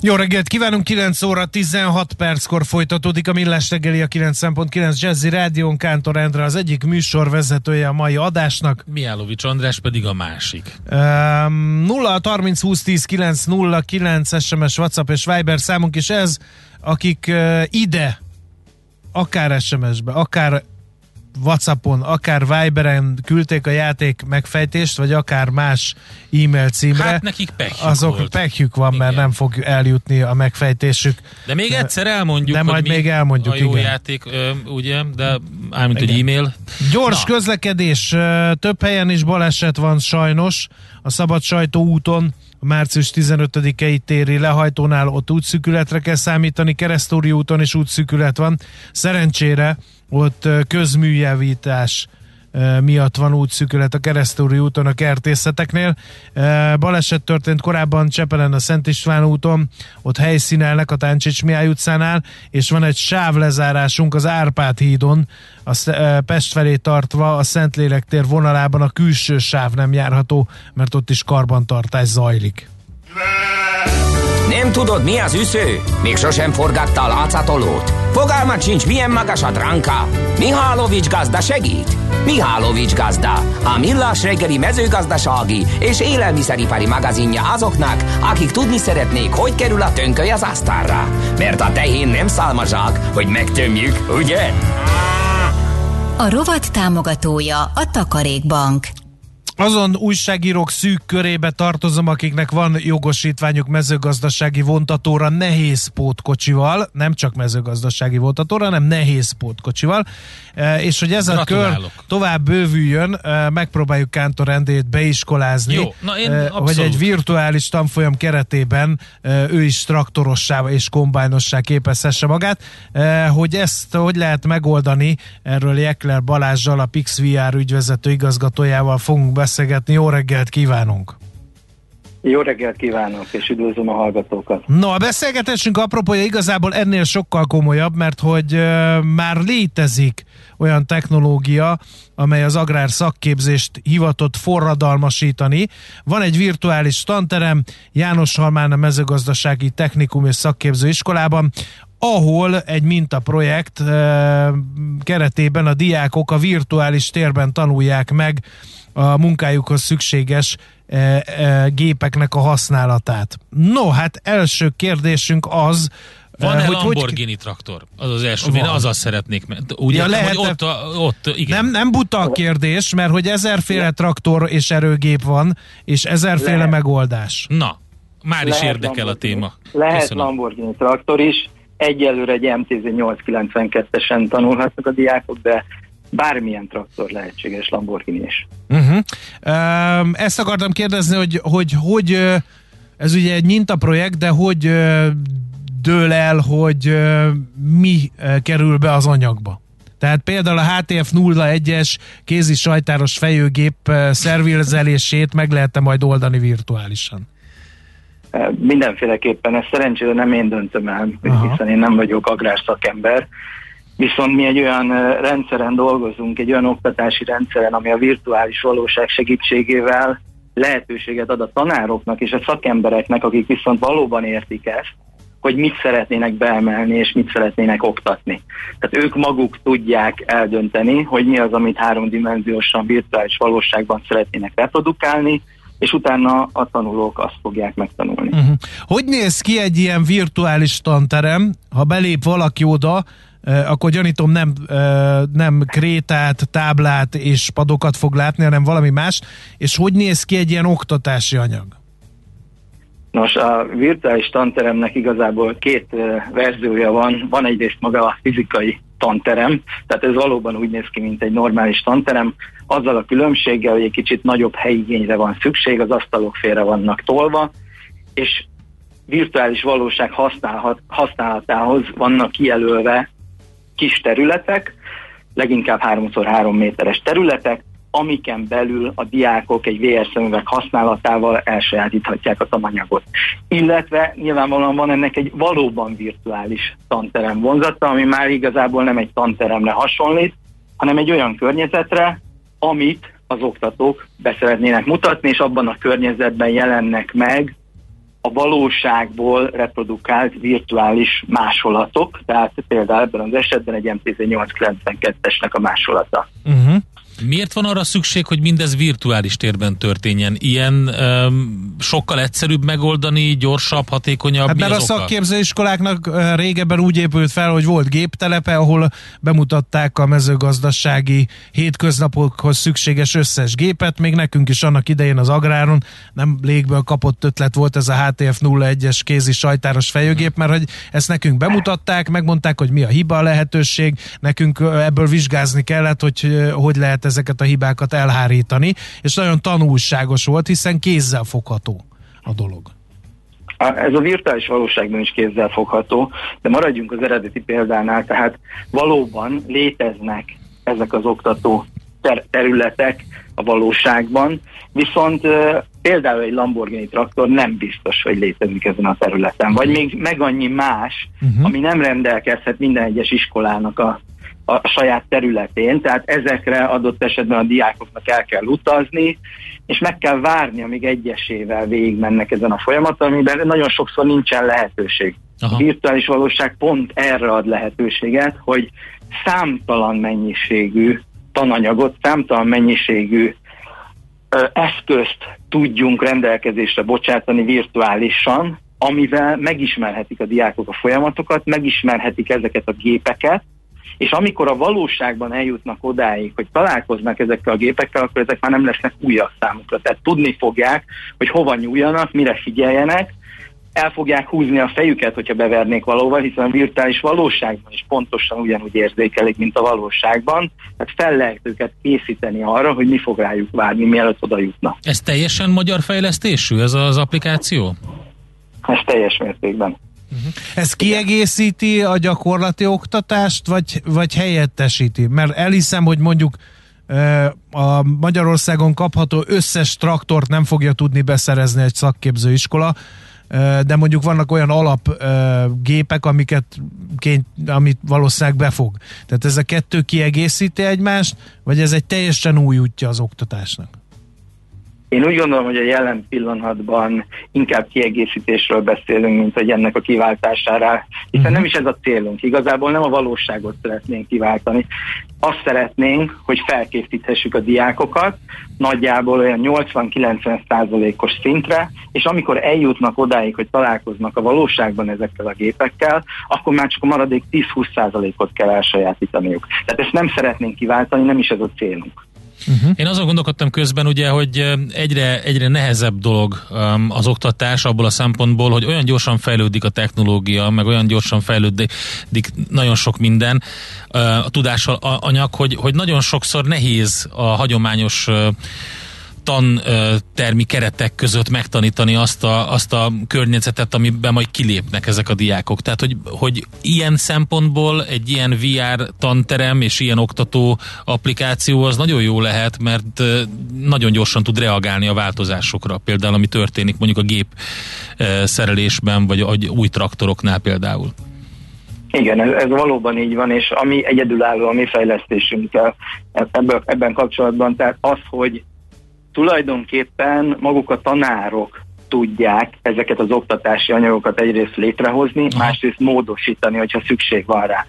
Jó reggelt kívánunk, 9 óra 16 perckor folytatódik a Millás reggeli, a 9.9 Jazzy Rádión. Kántor Endre az egyik műsorvezetője a mai adásnak. Mijálovics András pedig a másik. 0-30-20-10-9-09 SMS, WhatsApp és Viber számunk is ez, akik ide, akár SMS-be, akár WhatsAppon, akár Viberen küldték a játék megfejtést, vagy akár más e-mail címre. Hát nekik pekjük azok volt. Pekjük van, igen. Mert nem fog eljutni a megfejtésük. De még egyszer elmondjuk, de majd még elmondjuk, a jó igen. Játék, ugye, de mint egy e-mail. Gyors közlekedés, több helyen is baleset van sajnos. A Szabad Sajtó úton március 15-i téri lehajtónál ott útszűkületre kell számítani, Keresztúri úton is útszűkület van. Szerencsére ott közműjavítás miatt van útszűkület a Keresztúri úton, a kertészeteknél. Baleset történt korábban Csepelen a Szent István úton, ott helyszínelnek a Táncsics Mihály utcánál, és van egy sávlezárásunk az Árpád hídon, Pest felé tartva a Szentlélek tér vonalában a külső sáv nem járható, mert ott is karbantartás zajlik. Nem tudod, mi az üsző? Még sosem forgatta a látszatolót? Fogalmat sincs, milyen magas a dránka? Mihálovics gazda segít? Mihálovics gazda, a Millás reggeli mezőgazdasági és élelmiszeripari magazinja azoknak, akik tudni szeretnék, hogy kerül a tönköly az asztalra. Mert a tehén nem szálmazsák, hogy megtömjük, ugye? A rovat támogatója a Takarék Bank. Azon újságírók szűk körébe tartozom, akiknek van jogosítványuk mezőgazdasági vontatóra nehéz pótkocsival, nem csak mezőgazdasági vontatóra, hanem nehéz pótkocsival, és hogy ez a kör tovább bővüljön, megpróbáljuk Kántor Endrét beiskolázni. Jó, na én hogy egy virtuális tanfolyam keretében ő is traktorossá és kombájnossá képezhesse magát, hogy ezt hogy lehet megoldani, erről Eckler Balázssal, a PIXVR ügyvezető igazgatójával fogunk beszélgetni. Jó reggelt kívánunk! Jó reggelt kívánok, és üdvözlöm a hallgatókat! No, a beszélgetésünk apropója igazából ennél sokkal komolyabb, mert hogy már létezik olyan technológia, amely az agrár szakképzést hivatott forradalmasítani. Van egy virtuális tanterem Jánoshalmán a Mezőgazdasági Technikum és Szakképző Iskolában, ahol egy mintaprojekt keretében a diákok a virtuális térben tanulják meg a munkájukhoz szükséges gépeknek a használatát. No, hát első kérdésünk az... Van-e Lamborghini traktor? Az az első, én azzal szeretnék. Úgy értem, lehet, hogy ott igen. Nem buta a kérdés, mert hogy ezerféle traktor és erőgép van, és ezerféle megoldás. Na, már is érdekel a téma. Lehet. Köszönöm. Lamborghini traktor is. Egyelőre egy MTZ 892-esen tanulhatnak a diákok, de bármilyen traktor lehetséges, Lamborghini is. Ezt akartam kérdezni, hogy ez ugye egy mintaprojekt, de hogy dől el, hogy mi kerül be az anyagba? Tehát például a HTF-01-es kézi sajtáros fejőgép szervizelését meg lehet majd oldani virtuálisan? Mindenféleképpen, ezt szerencsére nem én döntöm el, hiszen én nem vagyok agrárszakember, viszont mi egy olyan rendszeren dolgozunk, egy olyan oktatási rendszeren, ami a virtuális valóság segítségével lehetőséget ad a tanároknak és a szakembereknek, akik viszont valóban értik ezt, hogy mit szeretnének beemelni és mit szeretnének oktatni. Tehát ők maguk tudják eldönteni, hogy mi az, amit háromdimenziósan, virtuális valóságban szeretnének reprodukálni, és utána a tanulók azt fogják megtanulni. Hogy néz ki egy ilyen virtuális tanterem, ha belép valaki oda, akkor gyanítom nem krétát, táblát és padokat fog látni, hanem valami más. És hogy néz ki egy ilyen oktatási anyag? Nos, a virtuális tanteremnek igazából két verziója van. Van egyrészt maga a fizikai tanterem, tehát ez valóban úgy néz ki, mint egy normális tanterem, azzal a különbséggel, hogy egy kicsit nagyobb helyigényre van szükség, az asztalok félre vannak tolva, és virtuális valóság használatához vannak kijelölve kis területek, leginkább 3x3 méteres területek, amiken belül a diákok egy VR szemüveg használatával elsajátíthatják a tananyagot. Illetve nyilvánvalóan van ennek egy valóban virtuális tanterem vonzata, ami már igazából nem egy tanteremre hasonlít, hanem egy olyan környezetre, amit az oktatók beszeretnének mutatni, és abban a környezetben jelennek meg a valóságból reprodukált virtuális másolatok, tehát például ebben az esetben egy MTZ 892-esnek a másolata. Uh-huh. Miért van arra szükség, hogy mindez virtuális térben történjen? Ilyen sokkal egyszerűbb megoldani, gyorsabb, hatékonyabb? Hát mert a szakképzőiskoláknak régebben úgy épült fel, hogy volt géptelepe, ahol bemutatták a mezőgazdasági hétköznapokhoz szükséges összes gépet, még nekünk is annak idején az agráron nem légből kapott ötlet volt ez a HTF-01-es kézi sajtáros fejőgép, mert hogy ezt nekünk bemutatták, megmondták, hogy mi a hiba, a lehetőség, nekünk ebből vizsgázni kellett, hogy lehet ezeket a hibákat elhárítani, és nagyon tanulságos volt, hiszen kézzel fogható a dolog. Ez a virtuális valóságban is kézzel fogható, de maradjunk az eredeti példánál, tehát valóban léteznek ezek az oktató területek a valóságban, viszont például egy Lamborghini traktor nem biztos, hogy létezik ezen a területen, vagy még meg annyi más, ami nem rendelkezhet minden egyes iskolának a saját területén, tehát ezekre adott esetben a diákoknak el kell utazni, és meg kell várni, amíg egyesével végigmennek ezen a folyamaton, amiben nagyon sokszor nincsen lehetőség. Aha. A virtuális valóság pont erre ad lehetőséget, hogy számtalan mennyiségű tananyagot, számtalan mennyiségű eszközt tudjunk rendelkezésre bocsátani virtuálisan, amivel megismerhetik a diákok a folyamatokat, megismerhetik ezeket a gépeket, és amikor a valóságban eljutnak odáig, hogy találkoznak ezekkel a gépekkel, akkor ezek már nem lesznek újak számukra. Tehát tudni fogják, hogy hova nyúljanak, mire figyeljenek, el fogják húzni a fejüket, hogyha bevernék valóval, hiszen a virtuális valóságban is pontosan ugyanúgy érzékelik, mint a valóságban. Tehát fel lehet őket készíteni arra, hogy mi fog rájuk várni, mielőtt oda jutna. Ez teljesen magyar fejlesztésű, ez az applikáció? Ez teljes mértékben. Ez kiegészíti a gyakorlati oktatást, vagy helyettesíti? Mert elhiszem, hogy mondjuk a Magyarországon kapható összes traktort nem fogja tudni beszerezni egy szakképzőiskola, de mondjuk vannak olyan alapgépek, amit valószínűleg befog. Tehát ez a kettő kiegészíti egymást, vagy ez egy teljesen új útja az oktatásnak? Én úgy gondolom, hogy a jelen pillanatban inkább kiegészítésről beszélünk, mint hogy ennek a kiváltására, hiszen nem is ez a célunk. Igazából nem a valóságot szeretnénk kiváltani. Azt szeretnénk, hogy felkészíthessük a diákokat nagyjából olyan 80-90%-os szintre, és amikor eljutnak odáig, hogy találkoznak a valóságban ezekkel a gépekkel, akkor már csak a maradék 10-20%-ot kell elsajátítaniuk. Tehát ezt nem szeretnénk kiváltani, nem is ez a célunk. Uh-huh. Én azon gondolkodtam közben, ugye, hogy egyre nehezebb dolog az oktatás abból a szempontból, hogy olyan gyorsan fejlődik a technológia, meg olyan gyorsan fejlődik nagyon sok minden a tudásanyag, hogy nagyon sokszor nehéz a hagyományos tantermi keretek között megtanítani azt a környezetet, amiben majd kilépnek ezek a diákok. Tehát, hogy ilyen szempontból egy ilyen VR tanterem és ilyen oktató applikáció az nagyon jó lehet, mert nagyon gyorsan tud reagálni a változásokra. Például, ami történik mondjuk a gép szerelésben, vagy új traktoroknál például. Igen, ez valóban így van, és ami egyedülálló a mi fejlesztésünkkel ebben kapcsolatban, tehát az, hogy tulajdonképpen maguk a tanárok tudják ezeket az oktatási anyagokat egyrészt létrehozni, másrészt módosítani, hogyha szükség van rá.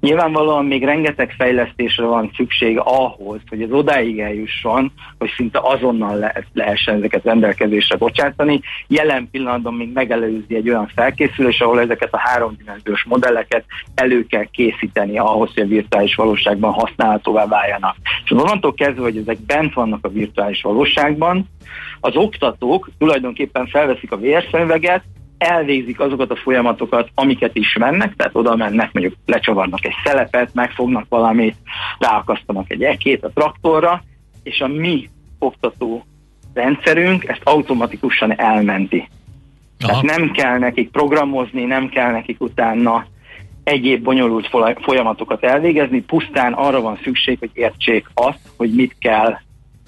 Nyilvánvalóan még rengeteg fejlesztésre van szükség ahhoz, hogy ez odáig eljusson, hogy szinte azonnal lehessen ezeket rendelkezésre bocsátani. Jelen pillanatban még megelőzi egy olyan felkészülés, ahol ezeket a háromdimenziós modelleket elő kell készíteni ahhoz, hogy a virtuális valóságban használhatóvá váljanak. És onnantól kezdve, hogy ezek bent vannak a virtuális valóságban, az oktatók tulajdonképpen felveszik a VR szemüveget, elvégzik azokat a folyamatokat, amiket ismernek, tehát oda mennek, mondjuk lecsavarnak egy szelepet, megfognak valamit, ráakasztanak egy ekét a traktorra, és a mi oktató rendszerünk ezt automatikusan elmenti. Aha. Tehát nem kell nekik programozni, nem kell nekik utána egyéb bonyolult folyamatokat elvégezni, pusztán arra van szükség, hogy értsék azt, hogy mit kell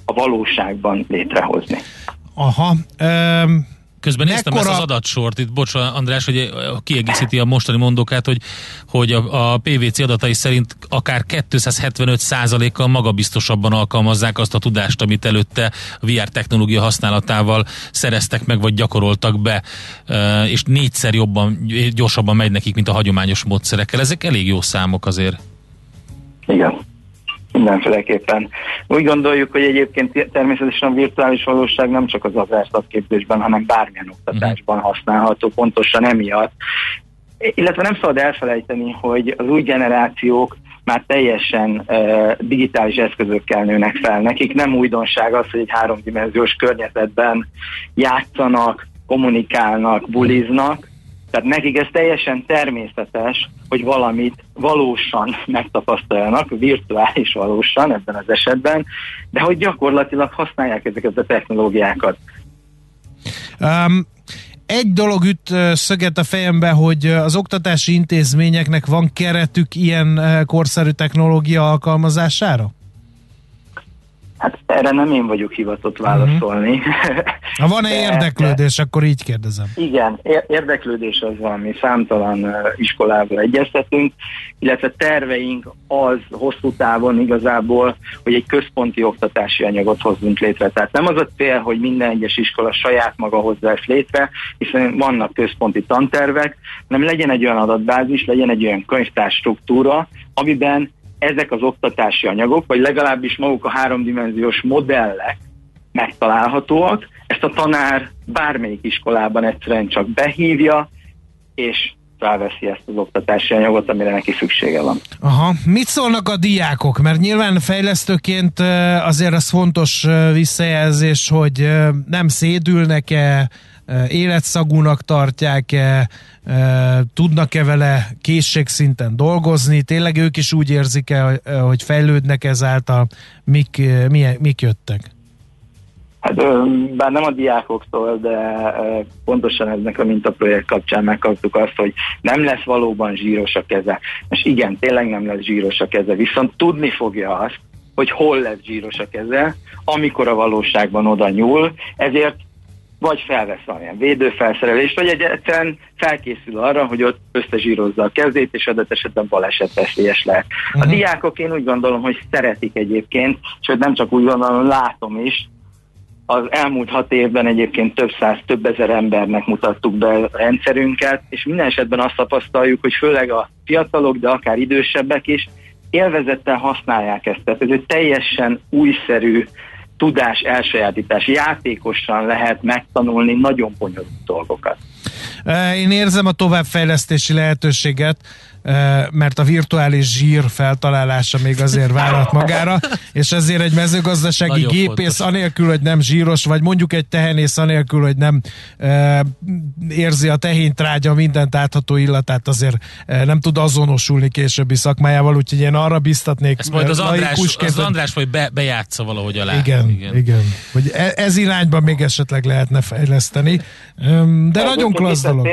a valóságban létrehozni. Aha, közben néztem ezt az adatsort, itt bocsánat András, hogy kiegészíti a mostani mondókát, hogy a PVC adatai szerint akár 275%-kal magabiztosabban alkalmazzák azt a tudást, amit előtte a VR technológia használatával szereztek meg, vagy gyakoroltak be, és 4-szer jobban, gyorsabban megy nekik, mint a hagyományos módszerekkel. Ezek elég jó számok azért. Igen, mindenféleképpen. Úgy gondoljuk, hogy egyébként természetesen a virtuális valóság nem csak az AVR szakképzésben, hanem bármilyen oktatásban használható, pontosan emiatt. Illetve nem szabad elfelejteni, hogy az új generációk már teljesen digitális eszközökkel nőnek fel. Nekik nem újdonság az, hogy egy háromdimenziós környezetben játszanak, kommunikálnak, buliznak. Tehát nekik ez teljesen természetes, hogy valamit valósan megtapasztaljanak, virtuális valósan ebben az esetben, de hogy gyakorlatilag használják ezeket a technológiákat. Egy dolog üt szöget a fejembe, hogy az oktatási intézményeknek van keretük ilyen korszerű technológia alkalmazására? Hát erre nem én vagyok hivatott válaszolni. Ha van-e érdeklődés, akkor így kérdezem. Igen, érdeklődés az van, mi számtalan iskolával egyeztetünk, illetve terveink az hosszú távon igazából, hogy egy központi oktatási anyagot hozzunk létre. Tehát nem az a cél, hogy minden egyes iskola saját maga hozzá ezt létre, hiszen vannak központi tantervek, hanem legyen egy olyan adatbázis, legyen egy olyan könyvtár struktúra, amiben ezek az oktatási anyagok, vagy legalábbis maguk a háromdimenziós modellek megtalálhatóak. Ezt a tanár bármelyik iskolában egyszerűen csak behívja, és felveszi ezt az oktatási anyagot, amire neki szüksége van. Aha. Mit szólnak a diákok? Mert nyilván fejlesztőként azért az fontos visszajelzés, hogy nem szédülnek-e, életszagúnak tartják-e, tudnak-e vele készségszinten dolgozni, tényleg ők is úgy érzik-e, hogy fejlődnek ezáltal, mik jöttek? Hát bár nem a diákoktól, de pontosan ennek a mintaprojekt kapcsán megkaptuk azt, hogy nem lesz valóban zsíros a keze. És igen, tényleg nem lesz zsíros a keze, viszont tudni fogja azt, hogy hol lesz zsíros a keze, amikor a valóságban oda nyúl, ezért vagy felvesz valamilyen védőfelszerelést, vagy egyáltalán felkészül arra, hogy ott összezsírozza a kezét, és adott esetben balesetveszélyes lehet. A diákok, én úgy gondolom, hogy szeretik egyébként, sőt nem csak úgy gondolom, látom is, az elmúlt 6 évben egyébként több száz, több ezer embernek mutattuk be a rendszerünket, és minden esetben azt tapasztaljuk, hogy főleg a fiatalok, de akár idősebbek is élvezettel használják ezt. Tehát ez egy teljesen újszerű tudás, elsajátítás, játékosan lehet megtanulni nagyon bonyolult dolgokat. Én érzem a továbbfejlesztési lehetőséget, mert a virtuális zsír feltalálása még azért várat magára, és ezért egy mezőgazdasági nagyon gépész fontos, anélkül, hogy nem zsíros, vagy mondjuk egy tehenész anélkül, hogy nem érzi a tehéntrágya mindent átható illatát, azért nem tud azonosulni későbbi szakmájával, úgyhogy én arra biztatnék. Ezt majd az András majd bejátsza valahogy alá. Igen. Hogy ez irányban még esetleg lehetne fejleszteni. De nagyon klassz dolog.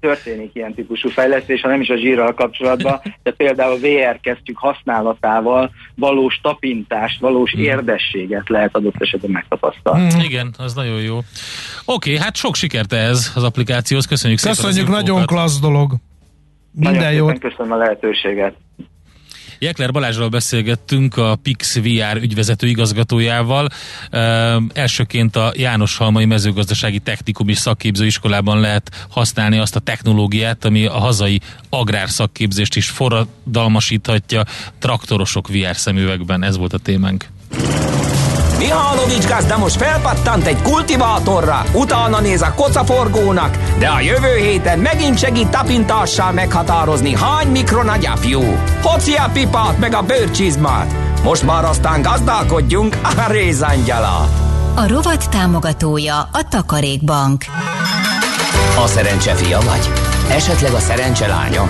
Történik ilyen típusú fejlesztés, ha nem is a zsírral kapcsolatban, de például a VR kesztyűk használatával valós tapintást, valós érdességet lehet adott esetben megtapasztalni. Igen, az nagyon jó. Oké, hát sok sikert ehhez az applikációhoz. Köszönjük nagyon klassz dolog. Minden jót. Köszönöm a lehetőséget. Eckler Balázsról beszélgettünk, a PIXVR ügyvezető igazgatójával. Elsőként a Jánoshalmi Mezőgazdasági Technikum és Szakképző Iskolában lehet használni azt a technológiát, ami a hazai agrárszakképzést is forradalmasíthatja traktorosok VR szemüvegben. Ez volt a témánk. Mijálovics gazda most felpattant egy kultivátorra, utána néz a kocaforgónak, de a jövő héten megint segít tapintással meghatározni, hány mikron a gyapjú. Hoci a pipát meg a bőrcsizmát. Most már aztán gazdálkodjunk a rézangyalat. A rovat támogatója a Takarék Bank. A szerencse fia vagy? Esetleg a szerencse lánya?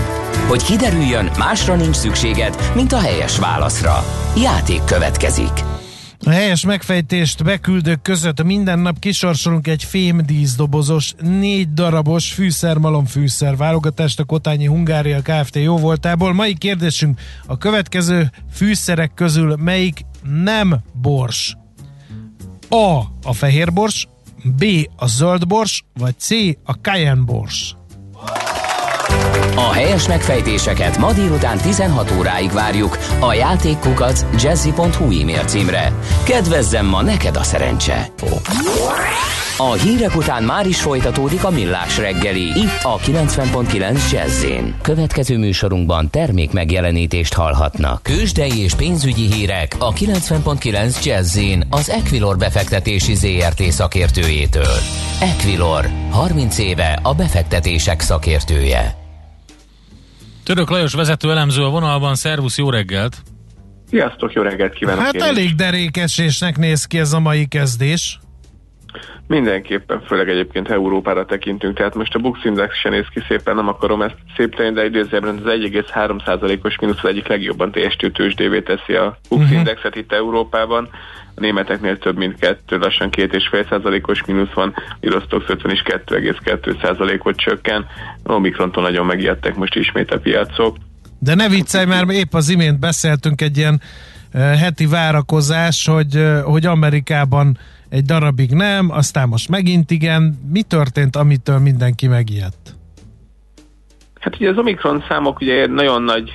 Hogy kiderüljön, másra nincs szükséged, mint a helyes válaszra. Játék következik. A helyes megfejtést beküldők között minden nap kisorsolunk egy fémdíszdobozos, 4 darabos fűszermalomfűszer válogatást a Kotányi Hungária Kft. Jóvoltából. Mai kérdésünk a következő: fűszerek közül melyik nem bors? A fehér bors, B, a zöld bors, vagy C, a cayenne bors. A helyes megfejtéseket ma délután 16 óráig várjuk a játékkukac.jazzy.hu e-mail címre. Kedvezzem ma neked a szerencse! A hírek után már is folytatódik a Millás reggeli, itt a 90.9 Jazzin. Következő műsorunkban termék megjelenítést hallhatnak. Tőzsdei és pénzügyi hírek a 90.9 Jazzin az Equilor befektetési ZRT szakértőjétől. Equilor, 30 éve a befektetések szakértője. Török Lajos vezető elemző a vonalban, szervusz, jó reggelt! Sziasztok, jó reggelt kívánok! Hát elég derékesésnek néz ki ez a mai kezdés. Mindenképpen, főleg egyébként Európára tekintünk, tehát most a Bux Index se néz ki szépen, nem akarom ezt szépteni, de idézőjelben az 1,3%-os mínusz az egyik legjobban teljesítő tőzsdévé teszi a Bux Indexet itt Európában. A németeknél több mint 2, lassan 2,5%-os mínusz van, Eurostoxx 50 is 2,2%-ot csökken. Omikrontól nagyon megijedtek most ismét a piacok. De ne viccelj, már épp az imént beszéltünk, egy ilyen heti várakozás, hogy Amerikában egy darabig nem, aztán most megint igen. Mi történt, amitől mindenki megijedt? Hát ugye az Omikron számok ugye nagyon nagy,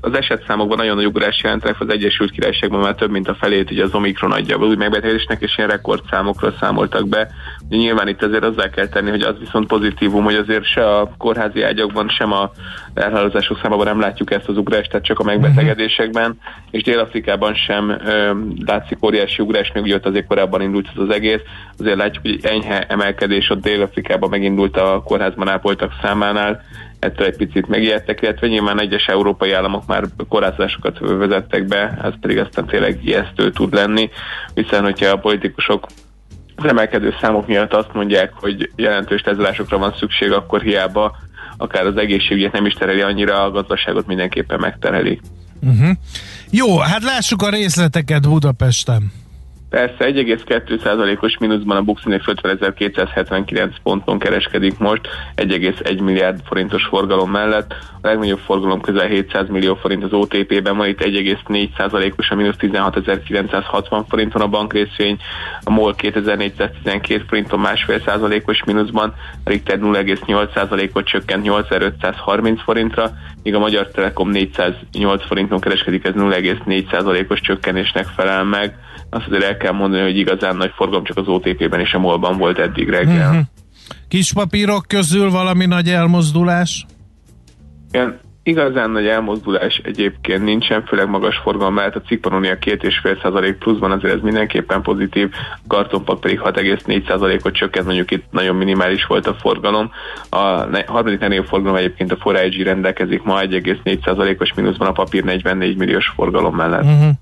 az esetszámokban nagyon nagy ugrás jelentek, az Egyesült Királyságban már több mint a felét ugye az Omikron adja új megbetegedésnek, és ilyen rekordszámokra számoltak be. Ugye nyilván itt azért azzá kell tenni, hogy az viszont pozitívum, hogy azért se a kórházi ágyakban, sem a elhalálozások számában nem látjuk ezt az ugrást, tehát csak a megbetegedésekben, és Dél-Afrikában sem látszik óriási ugrás, még ugye ott azért korábban indult ez az egész. Azért látjuk, hogy enyhe emelkedés ott Dél-Afrikában megindult a kórházban ápoltak számánál, ettől egy picit megijedtek, illetve nyilván egyes európai államok már korlátozásokat vezettek be, ez pedig aztán tényleg ijesztő tud lenni, hiszen hogyha a politikusok az emelkedő számok miatt azt mondják, hogy jelentős lezárásokra van szükség, akkor hiába akár az egészségügyet nem is tereli annyira, a gazdaságot mindenképpen megtereli. Jó, hát lássuk a részleteket Budapesten. Persze, 1,2%-os mínuszban a Bux Index 50.279 ponton kereskedik most, 1,1 milliárd forintos forgalom mellett. A legnagyobb forgalom közel 700 millió forint az OTP-ben van, itt 1,4%-os a mínusz, 16.960 forinton a bankrészvény, a MOL 2.412 forinton 1,5%-os mínuszban, a Richter 0,8%-ot csökkent 8.530 forintra, míg a Magyar Telekom 408 forinton kereskedik, ez 0,4%-os csökkenésnek felel meg. Azt azért el kell mondani, hogy igazán nagy forgalom csak az OTP-ben és a MOL-ban volt eddig reggel. Kis papírok közül valami nagy elmozdulás? Igen, igazán nagy elmozdulás egyébként nincsen, főleg magas forgalom mellett a Cikpanonia 2,5% pluszban, azért ez mindenképpen pozitív, a Kartonpak pedig 6,4%-ot csökkent, mondjuk itt nagyon minimális volt a forgalom. A harmadik legnagyobb forgalom egyébként a 4IG rendelkezik ma 1,4%-os mínuszban, a papír 44 milliós forgalom mellett.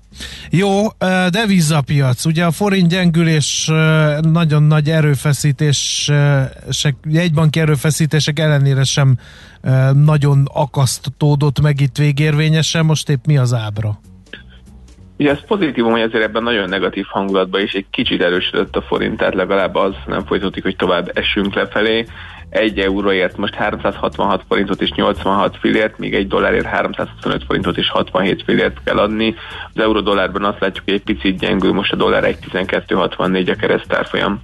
Jó, devizapiac, ugye a forint gyengülés nagyon nagy jegybanki erőfeszítések ellenére sem nagyon akasztódott meg itt végérvényesen, most épp mi az ábra? Ugye ez pozitívum, hogy azért ebben nagyon negatív hangulatban is egy kicsit erősödött a forint, tehát legalább az nem folytatódik, hogy tovább esünk lefelé. 1 euróért most 366 forintot és 86 fillért, míg 1 dollárért 325 forintot és 67 fillért kell adni. Az euró-dollárban azt látjuk, hogy egy picit gyengül most a dollár 1,1264 a keresztárfolyam.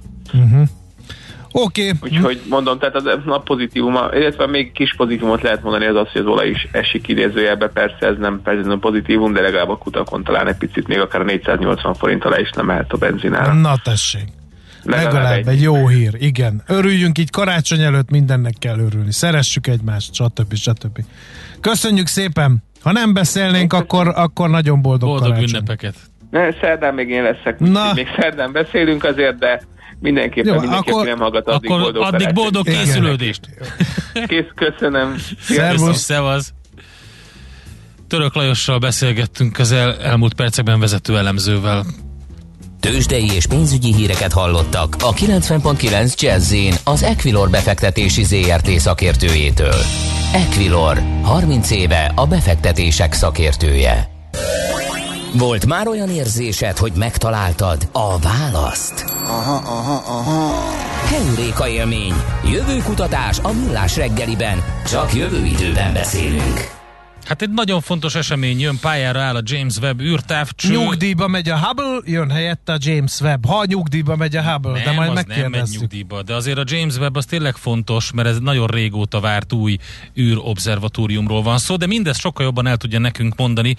Okay. Úgyhogy mondom, tehát az a pozitívuma, illetve még kis pozitívumot lehet mondani, az az, hogy az olaj is esik idézőjelbe, persze ez nem feltétlenül pozitívum, de legalább a kutakon talán egy picit, még akár 480 forint alá is nem mehet a benzinára. Na tessék, legalább egy jó hír, igen. Örüljünk, így karácsony előtt mindennek kell örülni, szeressük egymást, stb. Köszönjük szépen, ha nem beszélnénk, akkor nagyon boldog karácsony. Boldog ünnepeket. Szerdán még én leszek, még szerdán beszélünk azért, de mindenképpen nem hallgat, addig boldog készülődést. Kész, köszönöm. Szervusz. Török Lajossal beszélgettünk az elmúlt percekben, vezető elemzővel Tőzsdei és pénzügyi híreket hallottak a 90.9 Jazz-in az Equilor befektetési ZRT szakértőjétől. Equilor, 30 éve a befektetések szakértője. Volt már olyan érzésed, hogy megtaláltad a választ? Heuréka élmény, jövőkutatás a Millás reggeliben, csak jövő időben beszélünk. Hát egy nagyon fontos esemény jön, pályára áll a James Webb űrtávcső. Nyugdíjba megy a Hubble, jön helyette a James Webb. Ha nyugdíjba megy a Hubble, nem, de majd megkérdezzük. Nem megy nyugdíjba, de azért a James Webb az tényleg fontos, mert ez nagyon régóta várt új űrobszervatóriumról van szó, de mindezt sokkal jobban el tudja nekünk mondani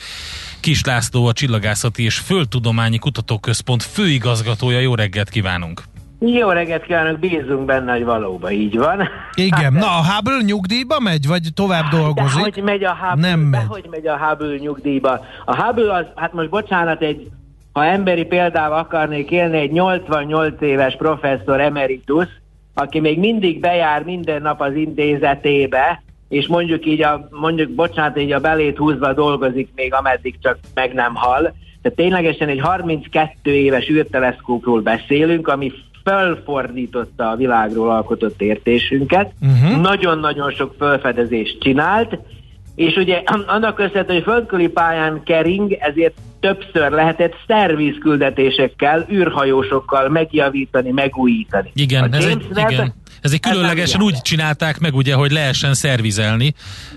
Kis László, a Csillagászati és Föltudományi Kutatóközpont főigazgatója. Jó reggelt kívánunk! Jó reggelt kívánok, bízunk benne, hogy valóban így van. Igen, na a Hubble nyugdíjba megy, vagy tovább dolgozik? Dehogy megy a Hubble, nyugdíjba. A Hubble az, hát most bocsánat, ha emberi példával akarnék élni, egy 88 éves professzor emeritus, aki még mindig bejár minden nap az intézetébe, és mondjuk így a belét húzva dolgozik még, ameddig csak meg nem hal. Tehát ténylegesen egy 32 éves űrteleszkópról beszélünk, ami fölfordította a világról alkotott értésünket, nagyon-nagyon sok felfedezést csinált, és ugye annak köszönhető, hogy földköri pályán kering, ezért többször lehetett szervizküldetésekkel, űrhajósokkal megjavítani, megújítani. Igen, ez egy különlegesen úgy csinálták meg, ugye, hogy lehessen szervizelni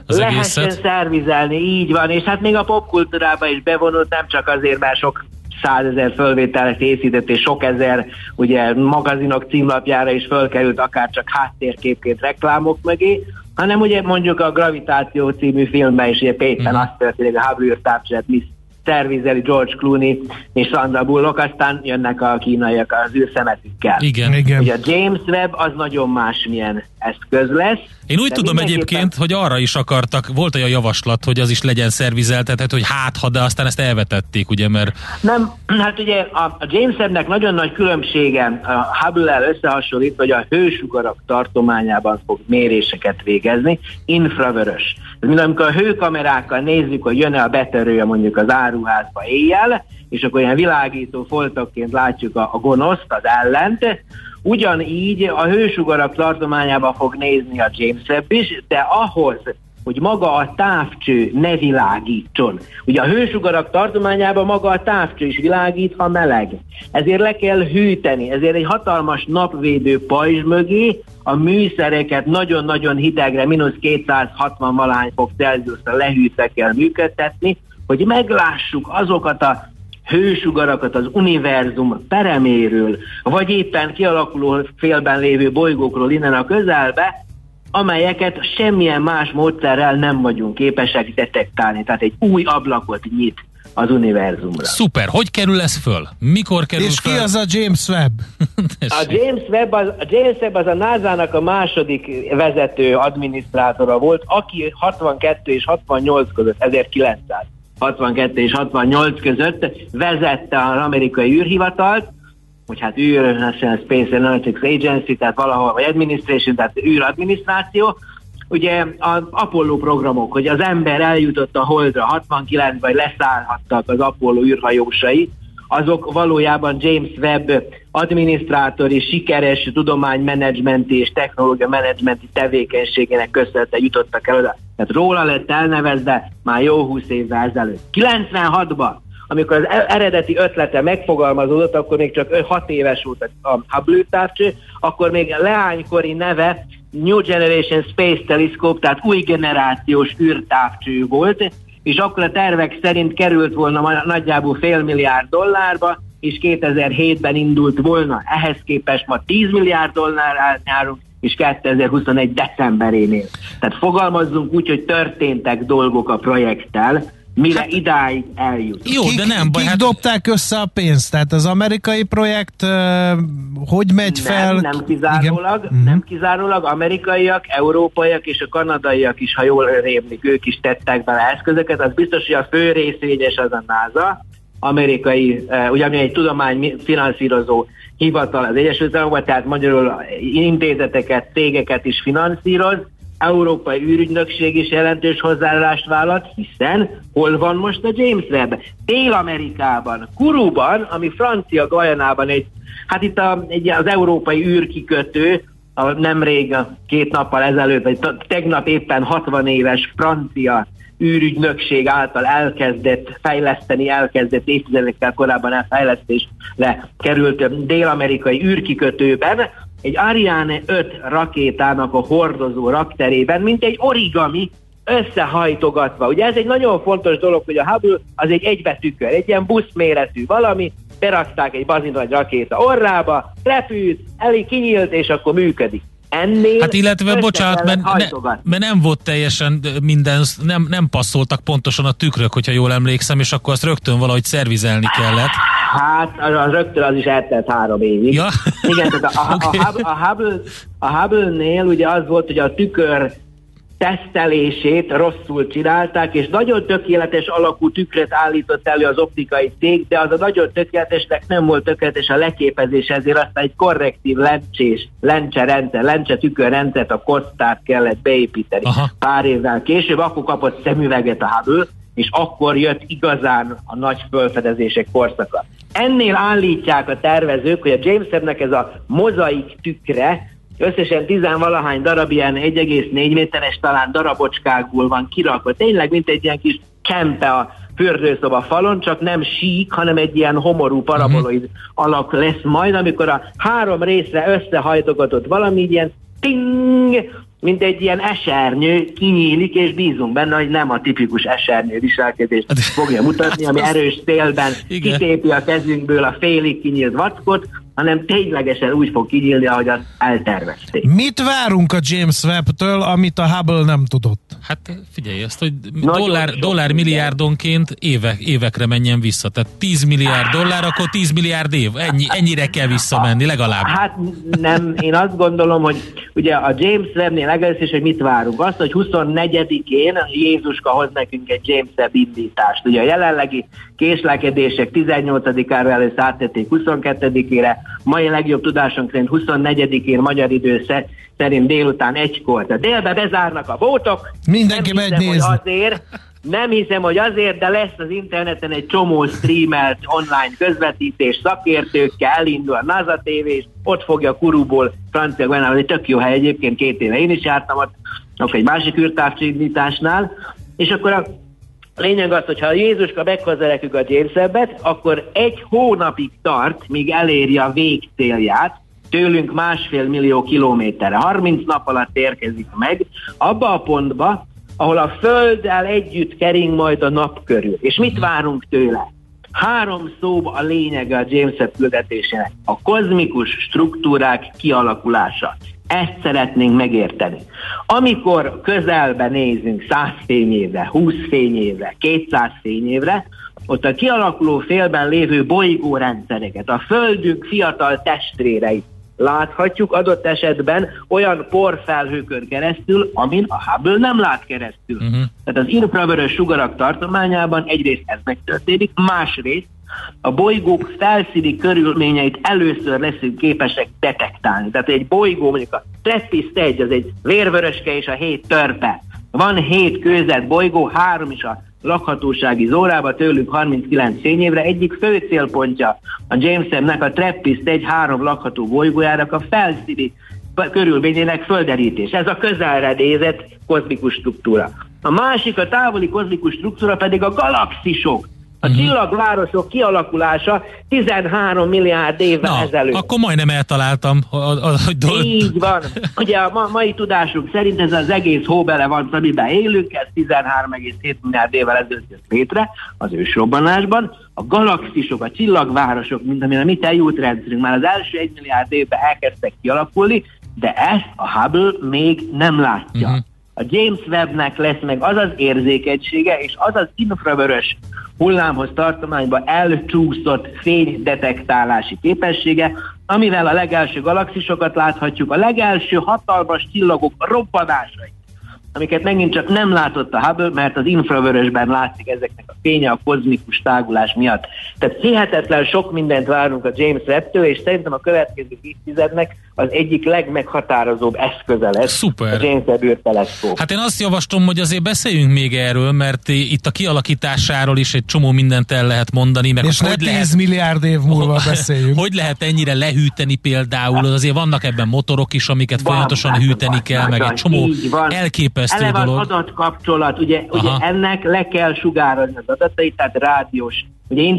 az egészet. Lehessen szervizelni, így van, és hát még a popkultúrába is bevonult, nem csak azért, mert sok 100 000 fölvételek készített, és sok ezer ugye magazinok címlapjára is fölkerült, akár csak háttérképként reklámok mögé, hanem ugye mondjuk a Gravitáció című filmben is ugye Péten azt történik, a Hubble űrtávcsőt mi szervizeli George Clooney és Sandra Bullock, aztán jönnek a kínaiak az űrszemetükkel. Igen. Ugye a James Webb az nagyon másmilyen eszköz lesz. Én úgy tudom egyébként, hogy arra is akartak, volt olyan javaslat, hogy az is legyen szervizeltetett, hogy de aztán ezt elvetették, ugye, mert... Nem, hát ugye a James Webb-nek nagyon nagy különbsége a Hubble-el összehasonlítva, hogy a hősugarak tartományában fog méréseket végezni, infravörös. Ez mind, amikor a hőkamerákkal nézzük, hogy jön-e a betörője mondjuk az áruházba éjjel, és akkor olyan világító foltokként látjuk a gonoszt, az ellent. Ugyanígy a hősugarak tartományába fog nézni a James Webb is, de ahhoz, hogy maga a távcső ne világítson. Ugye a hősugarak tartományában maga a távcső is világít, ha meleg. Ezért le kell hűteni, ezért egy hatalmas napvédő pajzs mögé a műszereket nagyon-nagyon hidegre, -260 valahány fok Celsiusra lehűtve kell működtetni, hogy meglássuk azokat a hősugarakat az univerzum pereméről, vagy éppen kialakuló félben lévő bolygókról innen a közelbe, amelyeket semmilyen más módszerrel nem vagyunk képesek detektálni. Tehát egy új ablakot nyit az univerzumra. Szuper! Hogy kerül ez föl? Mikor kerül és föl? És ki az a James Webb? A James Webb az a NASA-nak a második vezető adminisztrátora volt, aki 62 és 68 között, 1962 és 68 között vezette az amerikai űrhivatalt, hogy hát űr, National Space Analytics Agency, tehát valahol, vagy Administration, tehát űradminisztráció, ugye az Apollo programok, hogy az ember eljutott a Holdra, 69-ben leszállhattak az Apollo űrhajósai, azok valójában James Webb adminisztrátori, sikeres tudománymenedzsmenti és technológiamenedzsmenti tevékenységének köszönhetően jutottak el oda. Tehát róla lett elnevezve már jó 20 évvel ezelőtt. 96-ban, amikor az eredeti ötlete megfogalmazódott, akkor még csak 6 éves volt a Hubble távcső, akkor még leánykori neve New Generation Space Telescope, tehát új generációs űrtávcső volt, és akkor a tervek szerint került volna nagyjából $500 millió, és 2007-ben indult volna. Ehhez képest ma $10 milliárd járunk, és 2021 decemberénél. Tehát fogalmazzunk úgy, hogy történtek dolgok a projekttel, mire hát, idáig eljutott. Jó, de nem baj. Hát... dobták össze a pénzt? Tehát az amerikai projekt hogy megy fel? Nem kizárólag amerikaiak, európaiak és a kanadaiak is, ha jól rémlik, ők is tettek bele eszközöket. Az biztos, hogy a fő részvényes az a NASA, amerikai, ugye egy tudományfinanszírozó hivatal az Egyesült Államokban, tehát magyarul intézeteket, cégeket is finanszíroz, Európai űrügynökség is jelentős hozzáállást vállalt, hiszen hol van most a James Webb? Dél-Amerikában, Kourou-ban, ami francia Guyanában az európai űrkikötő, nemrég 2 nappal ezelőtt, vagy tegnap éppen 60 éves francia űrügynökség által elkezdett évtizedekkel korábban elfejlesztésre került dél-amerikai űrkikötőben, egy Ariane 5 rakétának a hordozó rakterében, mint egy origami összehajtogatva. Ugye ez egy nagyon fontos dolog, hogy a Hubble az egy egybetűkör, egy ilyen buszméretű valami, berakták egy bazinagy rakéta orrába, repült, elég kinyílt, és akkor működik. Ennél nem volt teljesen minden, nem passzoltak pontosan a tükrök, hogyha jól emlékszem, és akkor azt rögtön valahogy szervizelni kellett. Hát, rögtön az is eltelt 3 évig. Ja. Igen, tehát a Hubble-nél ugye az volt, hogy a tükör tesztelését rosszul csinálták, és nagyon tökéletes alakú tükröt állított elő az optikai cég, de az a nagyon tökéletesnek nem volt tökéletes a leképezés, ezért aztán egy korrektív lencse tükörrendszert, a koctát kellett beépíteni. Aha. Pár évvel később, akkor kapott szemüveget a Hubble, és akkor jött igazán a nagy felfedezések korszaka. Ennél állítják a tervezők, hogy a James Webb-nek ez a mozaik tükre, összesen 10-valahány darab ilyen 1,4 méteres talán darabocskákból van kirakva. Tényleg, mint egy ilyen kis kempe a fürdőszoba falon, csak nem sík, hanem egy ilyen homorú paraboloid alak lesz majd, amikor a 3 részre összehajtogatott valami ilyen ting, mint egy ilyen esernyő kinyílik, és bízunk benne, hogy nem a tipikus esernyő viselkedést fogja mutatni, ami erős szélben kitépi a kezünkből a félig kinyílt vackot, hanem ténylegesen úgy fog kinyílni, ahogy azt eltervezték. Mit várunk a James Webb-től, amit a Hubble nem tudott? Hát figyelj azt, hogy dollármilliárdonként évekre menjen vissza. Tehát 10 milliárd dollár, akkor 10 milliárd év. Ennyire kell visszamenni, legalább. Hát nem, én azt gondolom, hogy ugye a James Webb-nél legalább is, hogy mit várunk. Azt, hogy 24-én Jézuska hoz nekünk egy James Webb indítást. Ugye a jelenlegi késlekedések 18-ára először áttették 22-ére, mai legjobb tudásunk szerint 24-én magyar idő szerint délután 1-kor. De délbe bezárnak a bótok. Mindenki megy nézni. Nem hiszem, hogy azért, de lesz az interneten egy csomó streamelt online közvetítés szakértőkkel, elindul a NASA TV, és ott fogja Kourou-ból francia Guyanában, egy tök jó hely egyébként, 2 éve én is jártam ott, akkor egy másik űrtávcsindításnál, és akkor a lényeg az, hogy ha Jézuska meghozza nekünk a James Webb-et, akkor 1 hónapig tart, míg eléri a végcélját, tőlünk 1,5 millió kilométerre. 30 nap alatt érkezik meg, abba a pontba, ahol a Földdel együtt kering majd a nap körül. És mit várunk tőle? 3 szóba a lényege a James Webb küldetésének. A kozmikus struktúrák kialakulása. Ezt szeretnénk megérteni. Amikor közelbe nézünk 100 fényévre, 20 fényévre, 200 fényévre, ott a kialakuló félben lévő bolygórendszereket, a Földünk fiatal testréreit láthatjuk adott esetben olyan porfelhőkön keresztül, amin a Hubble nem lát keresztül. Tehát az infravörös sugarak tartományában egyrészt ez megtörténik, másrészt a bolygók felszíni körülményeit először leszünk képesek detektálni. Tehát egy bolygó, mondjuk a Trappist-1, az egy vérvöröske és a 7 törpe. Van 7 kőzett bolygó, 3 is a lakhatósági zórába, tőlük 39 fényévre. Egyik fő célpontja a James Webb-nek a Trappist-1 3 lakható bolygójának a felszíni körülményének földerítés. Ez a közelre nézett kozmikus struktúra. A másik, a távoli kozmikus struktúra pedig a galaxisok. A csillagvárosok kialakulása 13 milliárd évvel ezelőtt. Akkor majdnem eltaláltam. Így van. Ugye a mai tudásunk szerint ez az egész hó bele van, amiben élünk, ez 13,7 milliárd évvel ezelőtt jött létre az ősrobbanásban. A galaxisok, a csillagvárosok, mint amire mi eljútrendszerünk, már az első 1 milliárd évben elkezdtek kialakulni, de ezt a Hubble még nem látja. A James Webb-nek lesz meg az az érzékenysége, és az az infravörös hullámhoz tartományban elcsúszott fénydetektálási képessége, amivel a legelső galaxisokat láthatjuk, a legelső hatalmas csillagok robbanásait, amiket megint csak nem látott a Hubble, mert az infravörösben látszik ezeknek a fénye a kozmikus tágulás miatt. Tehát hihetetlen sok mindent várunk a James Webb-től, és szerintem a következő évtizednek az egyik legmeghatározóbb eszköze lesz a James Webb űrteleszkóp. Hát én azt javaslom, hogy azért beszéljünk még erről, mert itt a kialakításáról is egy csomó mindent el lehet mondani. Meg és hogy 10 milliárd év múlva beszéljünk. Hogy lehet ennyire lehűteni például, azért vannak ebben motorok is, amiket folyamatosan hűteni kell, meg egy csomó elképesztő dolog. Adatkapcsolat, ugye ennek le kell sugározni az adatait, tehát rádiós. Ugye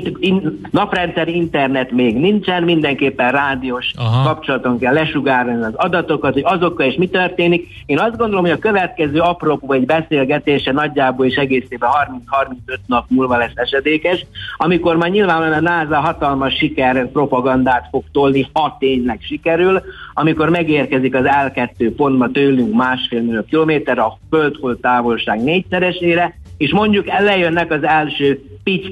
naprendszer internet még nincsen, mindenképpen rádiós kapcsolaton kell lesugárolni az adatokat, hogy azokkal is mi történik. Én azt gondolom, hogy a következő apropó egy beszélgetése nagyjából és egészében 30-35 nap múlva lesz esedékes, amikor már nyilvánvalóan a NASA hatalmas siker propagandát fog tolni, ha tényleg sikerül, amikor megérkezik az L2 pontba tőlünk 1,5 millió kilométerre, a földhold távolság 4-szeresére, és mondjuk elejönnek az első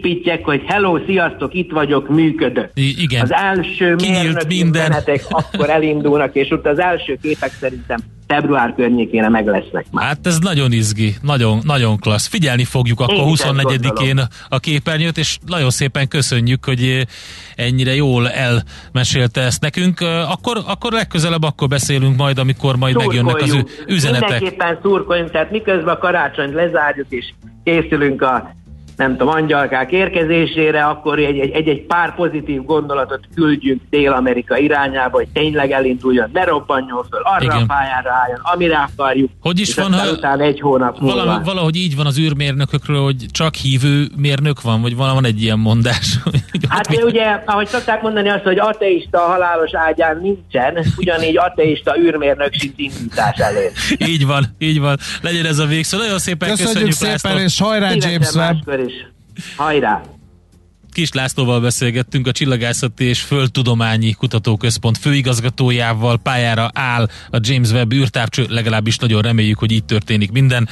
pittyek, hogy hello, sziasztok, itt vagyok, működök. Igen. Az első mérnökmenetek akkor elindulnak, és ott az első képek szerintem február környékére meg lesznek már. Hát ez nagyon izgi, nagyon, nagyon klassz. Figyelni fogjuk akkor 24-én a képernyőt, és nagyon szépen köszönjük, hogy ennyire jól elmesélte ezt nekünk. Akkor legközelebb akkor beszélünk majd, amikor majd megjönnek az üzenetek. Mindenképpen szurkoljunk, tehát miközben a karácsonyt lezárjuk, és készülünk a angyalkák érkezésére, akkor egy pár pozitív gondolatot küldjünk Dél-Amerika irányába, hogy tényleg elinduljon, ne robbanjon föl, arra a pályára álljon, amire akarjuk. Hogy is van, ha egy hónap múlva. Valahogy így van az űrmérnökökről, hogy csak hívő mérnök van, vagy van egy ilyen mondás? Hát ugye, ahogy szokták mondani azt, hogy ateista halálos ágyán nincsen, ugyanígy ateista űrmérnök sincs indítás elé. Így van. Legyen ez a végszó. Nagyon szépen köszönjük szépen, és hajrá James Webb! Hajrá! Kis Lászlóval beszélgettünk, a Csillagászati és Föltudományi Kutatóközpont főigazgatójával. Pályára áll a James Webb űrtávcső, legalábbis nagyon reméljük, hogy így történik minden,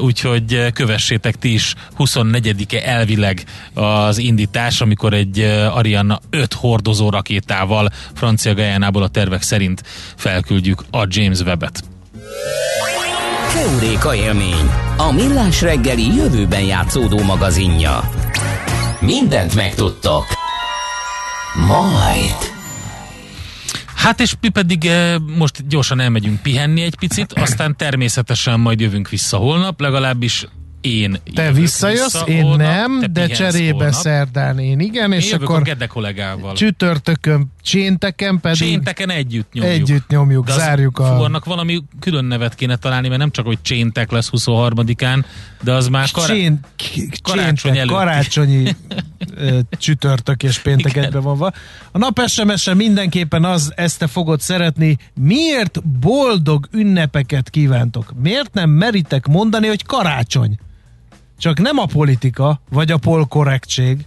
úgyhogy kövessétek ti is, 24-e elvileg az indítás, amikor egy Ariane 5 hordozó rakétával Francia Guyanából a tervek szerint felküldjük a James Webbet. Keuréka élmény, a Millás reggeli jövőben játszódó magazinja. Mindent megtudtok. Majd. Hát és mi pedig most gyorsan elmegyünk pihenni egy picit, aztán természetesen majd jövünk vissza holnap, legalábbis én. Te visszajössz, én holnap, nem, de cserébe holnap. Szerdán én igen, én és akkor Gede kollégával. Csütörtökön, csénteken pedig. Csénteken együtt nyomjuk, zárjuk a... Fú, annak valami külön nevet kéne találni, mert nem csak, hogy cséntek lesz 23-án, de az már karácsony előtt. Karácsonyi csütörtök és péntek egyben vanva. A nap SMS-en mindenképpen ezt te fogod szeretni. Miért boldog ünnepeket kívántok? Miért nem meritek mondani, hogy karácsony? Csak nem a politika, vagy a polkorrektség.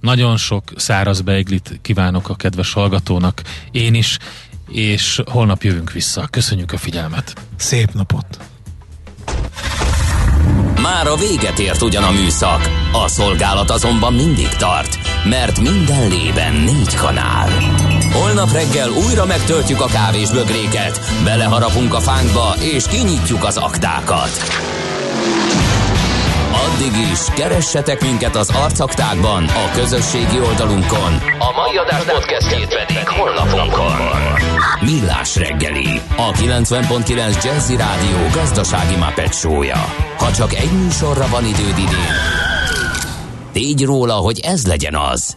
Nagyon sok száraz beiglit kívánok a kedves hallgatónak, én is, és holnap jövünk vissza. Köszönjük a figyelmet. Szép napot! Már a véget ért ugyan a műszak, a szolgálat azonban mindig tart, mert minden lében 4 kanál. Holnap reggel újra megtöltjük a kávésbögréket, beleharapunk a fánkba és kinyitjuk az aktákat. Addig is, keressetek minket az arcaktákban, a közösségi oldalunkon. A mai adás podcastjét pedig honlapunkon. Millás reggeli, a 90.9 Jazzy Rádió gazdasági Muppet show-ja. Ha csak egy műsorra van időd idén, tégy róla, hogy ez legyen az.